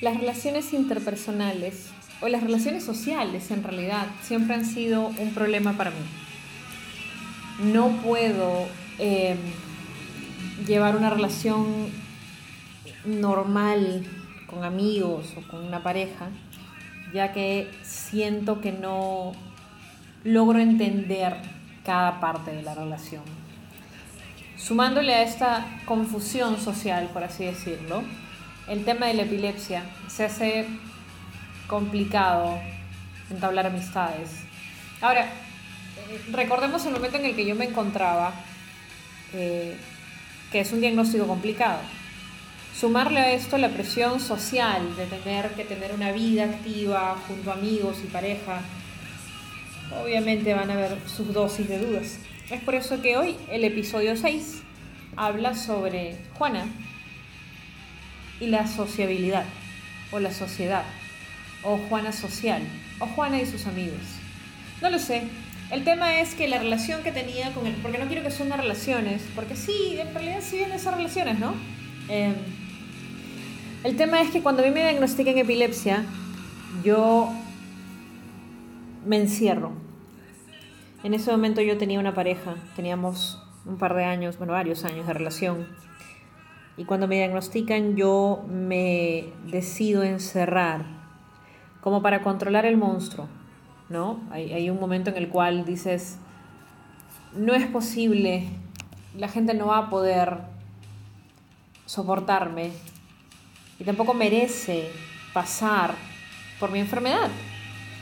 Las relaciones interpersonales o las relaciones sociales en realidad siempre han sido un problema para mí. No puedo llevar una relación normal con amigos o con una pareja, ya que siento que no logro entender cada parte de la relación. Sumándole a esta confusión social, por así decirlo, el tema de la epilepsia, se hace complicado entablar amistades. Ahora, recordemos el momento en el que yo me encontraba, que es un diagnóstico complicado. Sumarle a esto la presión social de tener que tener una vida activa junto a amigos y pareja, obviamente van a haber sus dosis de dudas. Es por eso que hoy el episodio 6 habla sobre Juana y la sociabilidad, o la sociedad, o Juana social, o Juana y sus amigos. No lo sé. El tema es que la relación que tenía con él, porque no quiero que suenen relaciones, porque sí, en realidad sí vienen esas relaciones, ¿no? El tema es que cuando a mí me diagnostican epilepsia, yo me encierro. En ese momento yo tenía una pareja, teníamos un par de años, bueno, varios años de relación. Y cuando me diagnostican, yo me decido encerrar, como para controlar el monstruo, ¿no? Hay un momento en el cual dices, no es posible, la gente no va a poder soportarme y tampoco merece pasar por mi enfermedad.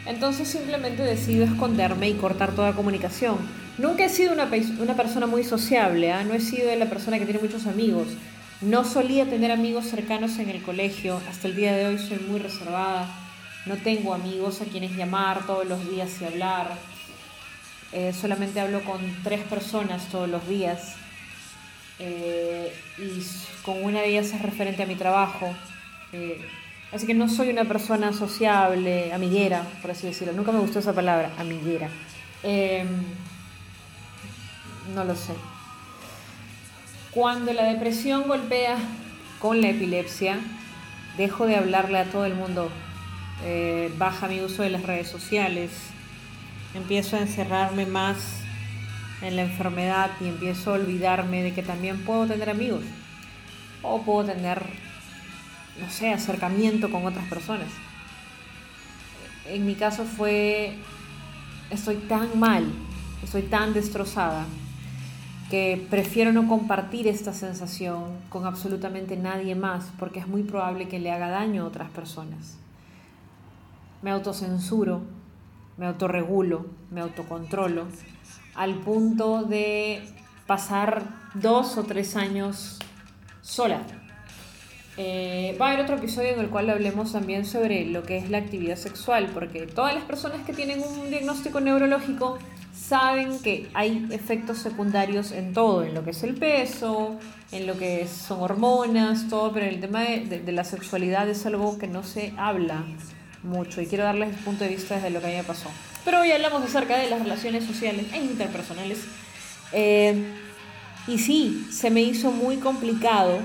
Entonces simplemente decido esconderme y cortar toda comunicación. Nunca he sido una persona muy sociable, ¿eh? No he sido la persona que tiene muchos amigos. No solía tener amigos cercanos en el colegio. Hasta el día de hoy soy muy reservada. No tengo amigos a quienes llamar todos los días y hablar. Solamente hablo con 3 personas todos los días. Y con una de ellas es referente a mi trabajo. Así que no soy una persona sociable, amiguera, por así decirlo. Nunca me gustó esa palabra, amiguera. No lo sé. Cuando la depresión golpea con la epilepsia, dejo de hablarle a todo el mundo. Baja mi uso de las redes sociales. Empiezo a encerrarme más en la enfermedad y empiezo a olvidarme de que también puedo tener amigos. O puedo tener, no sé, acercamiento con otras personas. En mi caso fue, estoy tan mal, estoy tan destrozada, que prefiero no compartir esta sensación con absolutamente nadie más, porque es muy probable que le haga daño a otras personas. Me autocensuro, me autorregulo, me autocontrolo, al punto de pasar 2 o 3 años sola. Va a haber otro episodio en el cual hablemos también sobre lo que es la actividad sexual, porque todas las personas que tienen un diagnóstico neurológico saben que hay efectos secundarios en todo, en lo que es el peso, en lo que son hormonas, todo, pero el tema de la sexualidad es algo que no se habla mucho y quiero darles el punto de vista desde lo que a mí me pasó. Pero hoy hablamos acerca de las relaciones sociales e interpersonales y sí, se me hizo muy complicado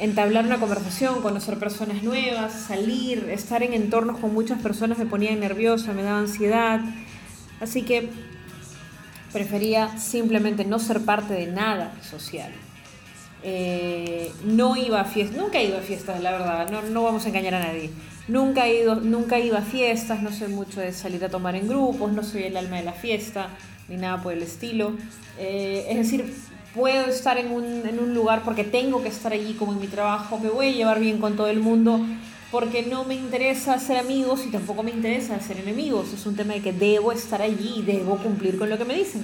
entablar una conversación, conocer personas nuevas, salir, estar en entornos con muchas personas me ponía nerviosa, me daba ansiedad. Así que prefería simplemente no ser parte de nada social. No iba a fiestas, nunca he ido a fiestas, la verdad, no vamos a engañar a nadie. Nunca iba a fiestas, no soy mucho de salir a tomar en grupos, no soy el alma de la fiesta, ni nada por el estilo. Es decir, puedo estar en un lugar porque tengo que estar allí, como en mi trabajo, me voy a llevar bien con todo el mundo porque no me interesa hacer amigos y tampoco me interesa hacer enemigos. Es un tema de que debo estar allí, debo cumplir con lo que me dicen.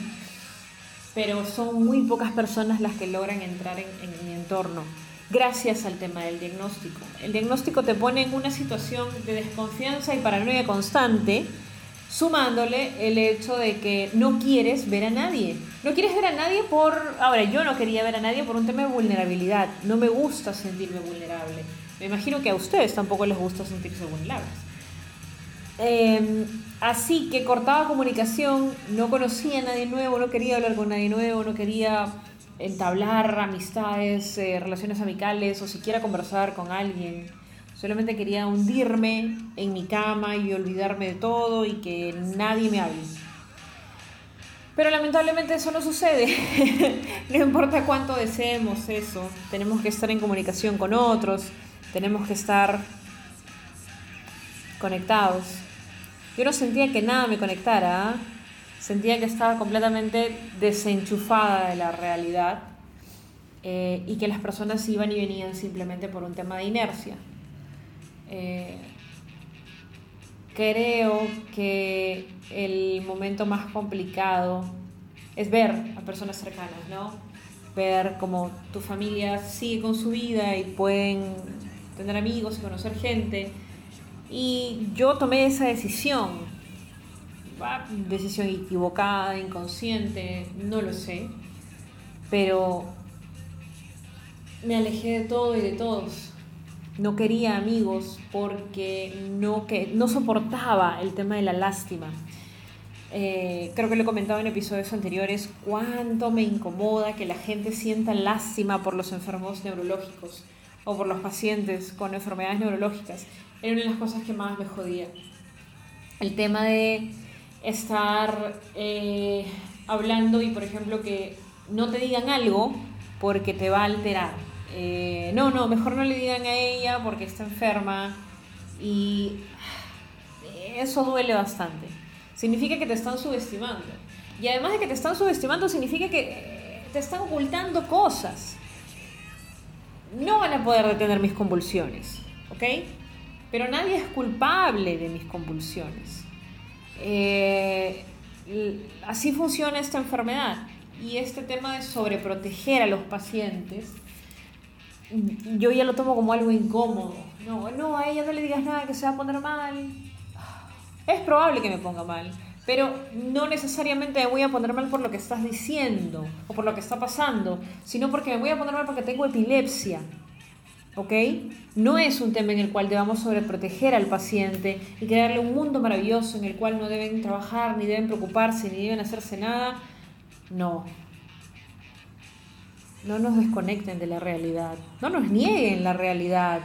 Pero son muy pocas personas las que logran entrar en mi entorno, gracias al tema del diagnóstico. El diagnóstico te pone en una situación de desconfianza y paranoia constante, sumándole el hecho de que no quieres ver a nadie. No quieres ver a nadie por... Ahora, yo no quería ver a nadie por un tema de vulnerabilidad. No me gusta sentirme vulnerable. Me imagino que a ustedes tampoco les gusta sentirse vulnerables. Así que cortaba comunicación, no conocía a nadie nuevo, no quería hablar con nadie nuevo, no quería entablar amistades, relaciones amicales o siquiera conversar con alguien. Solamente quería hundirme en mi cama y olvidarme de todo y que nadie me hable. Pero lamentablemente eso no sucede. No importa cuánto deseemos eso. Tenemos que estar en comunicación con otros. Tenemos que estar conectados. Yo no sentía que nada me conectara. Sentía que estaba completamente desenchufada de la realidad. Y que las personas iban y venían simplemente por un tema de inercia. Creo que el momento más complicado es ver a personas cercanas, ¿no? Ver cómo tu familia sigue con su vida y pueden tener amigos y conocer gente. Y yo tomé esa decisión, decisión equivocada, inconsciente, no lo sé, pero me alejé de todo y de todos. No quería amigos porque no soportaba el tema de la lástima. Creo que lo he comentado en episodios anteriores, cuánto me incomoda que la gente sienta lástima por los enfermos neurológicos o por los pacientes con enfermedades neurológicas. Era una de las cosas que más me jodía. El tema de estar hablando y, por ejemplo, que no te digan algo porque te va a alterar. No, mejor no le digan a ella porque está enferma, y eso duele bastante. Significa que te están subestimando, y además de que te están subestimando significa que te están ocultando cosas. No van a poder detener mis convulsiones, ¿ok? Pero nadie es culpable de mis convulsiones. Así funciona esta enfermedad, y este tema de sobreproteger a los pacientes yo ya lo tomo como algo incómodo. No, a ella no le digas nada que se va a poner mal. Es probable que me ponga mal, pero no necesariamente me voy a poner mal por lo que estás diciendo o por lo que está pasando, sino porque me voy a poner mal porque tengo epilepsia, ¿ok? No es un tema en el cual debamos sobreproteger al paciente y crearle un mundo maravilloso en el cual no deben trabajar, ni deben preocuparse, ni deben hacerse nada. No nos desconecten de la realidad, no nos nieguen la realidad.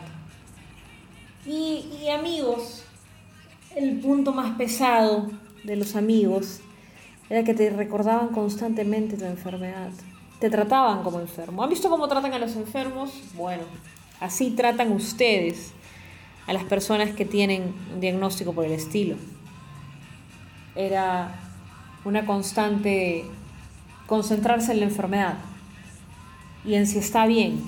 Y amigos, el punto más pesado de los amigos era que te recordaban constantemente tu enfermedad, te trataban como enfermo. ¿Han visto cómo tratan a los enfermos? Bueno, así tratan ustedes a las personas que tienen un diagnóstico por el estilo. Era una constante concentrarse en la enfermedad y en si está bien,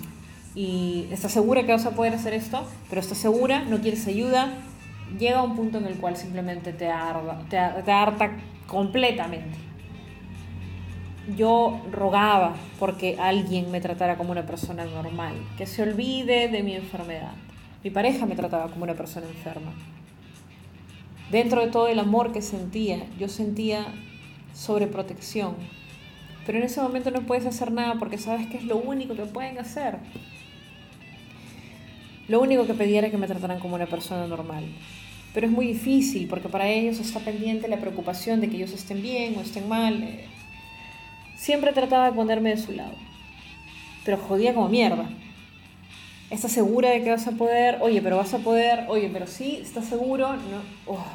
y estás segura que vas a poder hacer esto, pero estás segura, no quieres ayuda. Llega a un punto en el cual simplemente te harta completamente. Yo rogaba porque alguien me tratara como una persona normal, que se olvide de mi enfermedad. Mi pareja me trataba como una persona enferma. Dentro de todo el amor que sentía, yo sentía sobreprotección. Pero en ese momento no puedes hacer nada porque sabes que es lo único que pueden hacer. Lo único que pedía era que me trataran como una persona normal. Pero es muy difícil porque para ellos está pendiente la preocupación de que ellos estén bien o estén mal. Siempre trataba de ponerme de su lado. Pero jodía como mierda. ¿Estás segura de que vas a poder? Oye, pero vas a poder. Oye, pero sí, ¿estás seguro? No. Oh.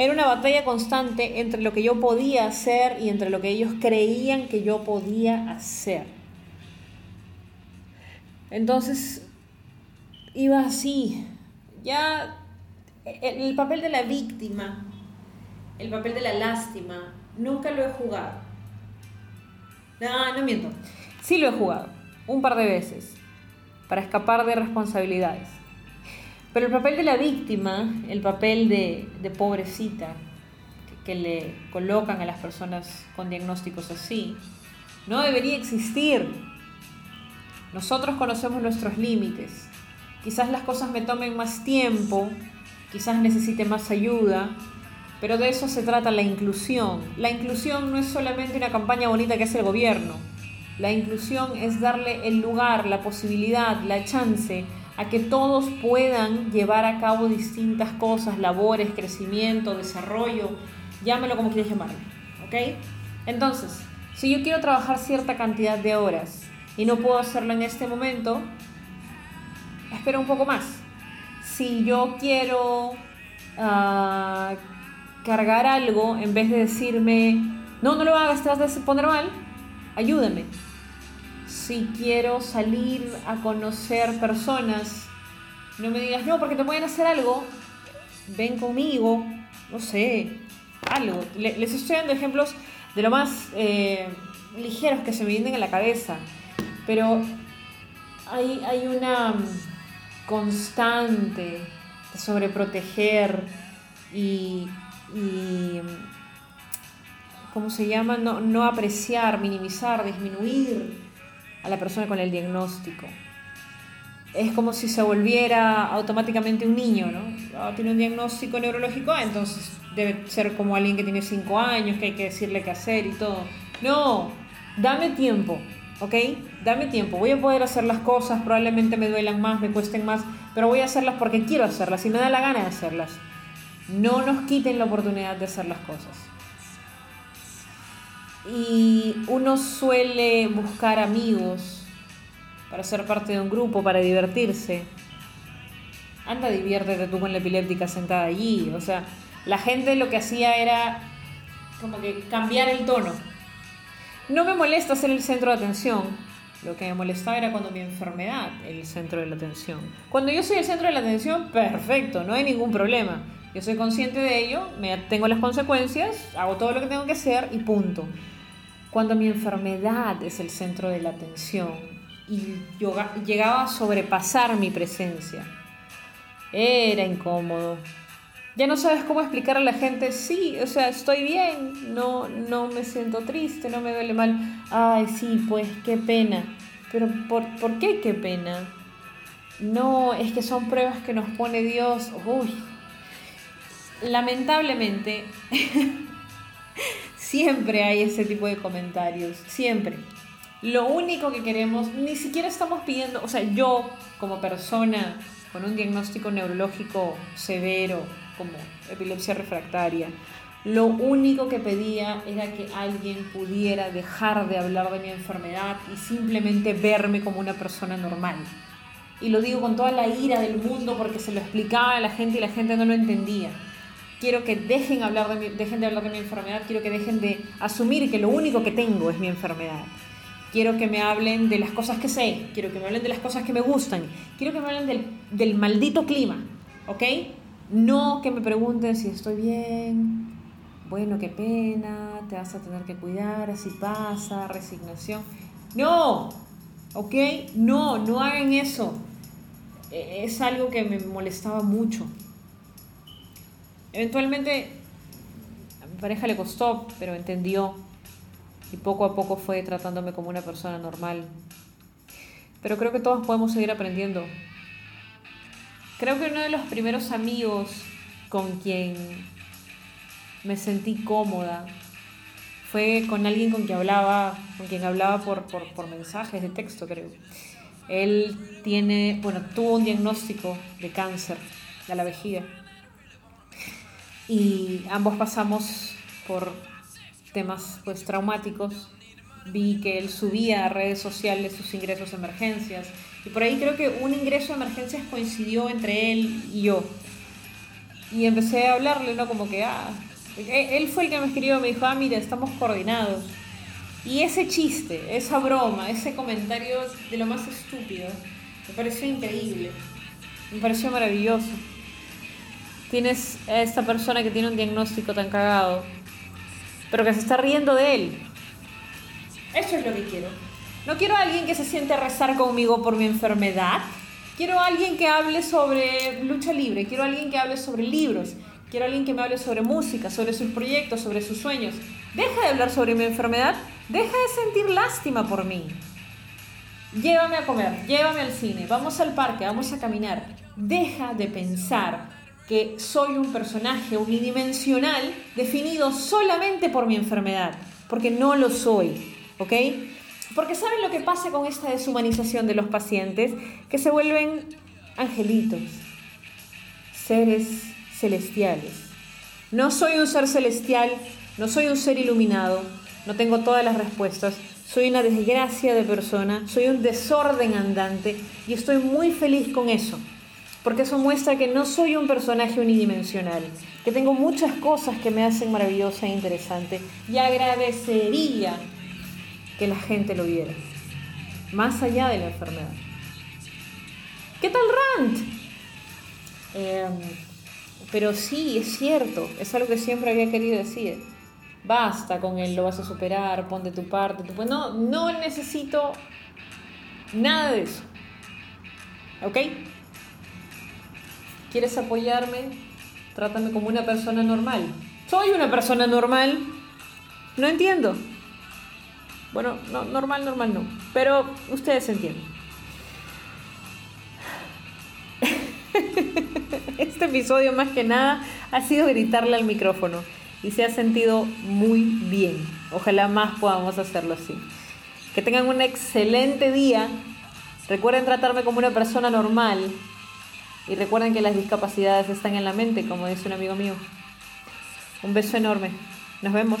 Era una batalla constante entre lo que yo podía hacer y entre lo que ellos creían que yo podía hacer. Entonces, iba así. Ya el papel de la víctima, el papel de la lástima, nunca lo he jugado. No miento. Sí lo he jugado, un par de veces, para escapar de responsabilidades. Pero el papel de la víctima, el papel de pobrecita que le colocan a las personas con diagnósticos así, no debería existir. Nosotros conocemos nuestros límites. Quizás las cosas me tomen más tiempo, quizás necesite más ayuda, pero de eso se trata la inclusión. La inclusión no es solamente una campaña bonita que hace el gobierno. La inclusión es darle el lugar, la posibilidad, la chance a que todos puedan llevar a cabo distintas cosas, labores, crecimiento, desarrollo, llámelo como quieras llamarlo, ¿ok? Entonces, si yo quiero trabajar cierta cantidad de horas y no puedo hacerlo en este momento, espero un poco más. Si yo quiero cargar algo, en vez de decirme, no lo hagas, te vas a poner mal, ayúdame. Si quiero salir a conocer personas, no me digas, no, porque te pueden hacer algo, ven conmigo, no sé, algo. Les estoy dando ejemplos de lo más ligeros que se me vienen a la cabeza, pero hay una constante de sobreproteger y ¿cómo se llama? No apreciar, minimizar, disminuir a la persona con el diagnóstico. Es como si se volviera automáticamente un niño, ¿no? Tiene un diagnóstico neurológico, entonces debe ser como alguien que tiene 5 años, que hay que decirle qué hacer y todo. No, dame tiempo, ¿ok? Dame tiempo, voy a poder hacer las cosas, probablemente me duelan más, me cuesten más, pero voy a hacerlas porque quiero hacerlas y me da la gana de hacerlas. No nos quiten la oportunidad de hacer las cosas. Y uno suele buscar amigos para ser parte de un grupo, para divertirse. Anda, diviértete tú con la epiléptica sentada allí. O sea, la gente lo que hacía era como que cambiar el tono. No me molesta ser el centro de atención. Lo que me molestaba era cuando mi enfermedad era el centro de la atención. Cuando yo soy el centro de la atención, perfecto, no hay ningún problema. Yo soy consciente de ello, tengo las consecuencias, hago todo lo que tengo que hacer y punto. Cuando mi enfermedad es el centro de la atención y yo llegaba a sobrepasar mi presencia, era incómodo. Ya no sabes cómo explicar a la gente, sí, o sea, estoy bien, no me siento triste, no me duele mal. Ay, sí, pues, qué pena. Pero, ¿por qué qué pena? No, es que son pruebas que nos pone Dios. Uy. Lamentablemente siempre hay ese tipo de comentarios, siempre. Lo único que queremos, ni siquiera estamos pidiendo, o sea, yo como persona con un diagnóstico neurológico severo como epilepsia refractaria, lo único que pedía era que alguien pudiera dejar de hablar de mi enfermedad y simplemente verme como una persona normal. Y lo digo con toda la ira del mundo porque se lo explicaba a la gente y la gente no lo entendía. Quiero que dejen de hablar de mi enfermedad. Quiero que dejen de asumir que lo único que tengo es mi enfermedad. Quiero que me hablen de las cosas que sé. Quiero que me hablen de las cosas que me gustan. Quiero que me hablen del maldito clima. ¿Ok? No que me pregunten si estoy bien. Bueno, qué pena. Te vas a tener que cuidar. Así pasa. Resignación. ¡No! ¿Ok? No hagan eso. Es algo que me molestaba mucho. Eventualmente a mi pareja le costó, pero entendió y poco a poco fue tratándome como una persona normal. Pero creo que todos podemos seguir aprendiendo. Creo que uno de los primeros amigos con quien me sentí cómoda fue con alguien con quien hablaba por mensajes de texto, creo. Él tuvo un diagnóstico de cáncer a la vejiga. Y ambos pasamos por temas pues traumáticos. Vi que él subía a redes sociales sus ingresos de emergencias. Y por ahí creo que un ingreso de emergencias coincidió entre él y yo. Y empecé a hablarle, ¿no? Como que, él fue el que me escribió, me dijo, mira, estamos coordinados. Y ese chiste, esa broma, ese comentario de lo más estúpido, me pareció increíble. Me pareció maravilloso. Tienes a esta persona que tiene un diagnóstico tan cagado, pero que se está riendo de él. Eso es lo que quiero. No quiero a alguien que se siente a rezar conmigo por mi enfermedad. Quiero a alguien que hable sobre lucha libre. Quiero a alguien que hable sobre libros. Quiero a alguien que me hable sobre música, sobre sus proyectos, sobre sus sueños. Deja de hablar sobre mi enfermedad. Deja de sentir lástima por mí. Llévame a comer, llévame al cine, vamos al parque, vamos a caminar. Deja de pensar que soy un personaje unidimensional definido solamente por mi enfermedad, porque no lo soy, ¿ok? Porque ¿saben lo que pasa con esta deshumanización de los pacientes? Que se vuelven angelitos, seres celestiales. No soy un ser celestial, no soy un ser iluminado, no tengo todas las respuestas, soy una desgracia de persona, soy un desorden andante y estoy muy feliz con eso, porque eso muestra que no soy un personaje unidimensional, que tengo muchas cosas que me hacen maravillosa e interesante y agradecería que la gente lo viera, más allá de la enfermedad. ¿Qué tal rant? Pero sí, es cierto, es algo que siempre había querido decir. Basta con él, lo vas a superar, pon de tu parte. Pues no necesito nada de eso. ¿Ok? ¿Quieres apoyarme? Trátame como una persona normal. Soy una persona normal. No entiendo. Bueno, no, normal no. Pero ustedes entienden. Este episodio más que nada ha sido gritarle al micrófono y se ha sentido muy bien. Ojalá más podamos hacerlo así. Que tengan un excelente día. Recuerden tratarme como una persona normal y recuerden que las discapacidades están en la mente, como dice un amigo mío. Un beso enorme. Nos vemos.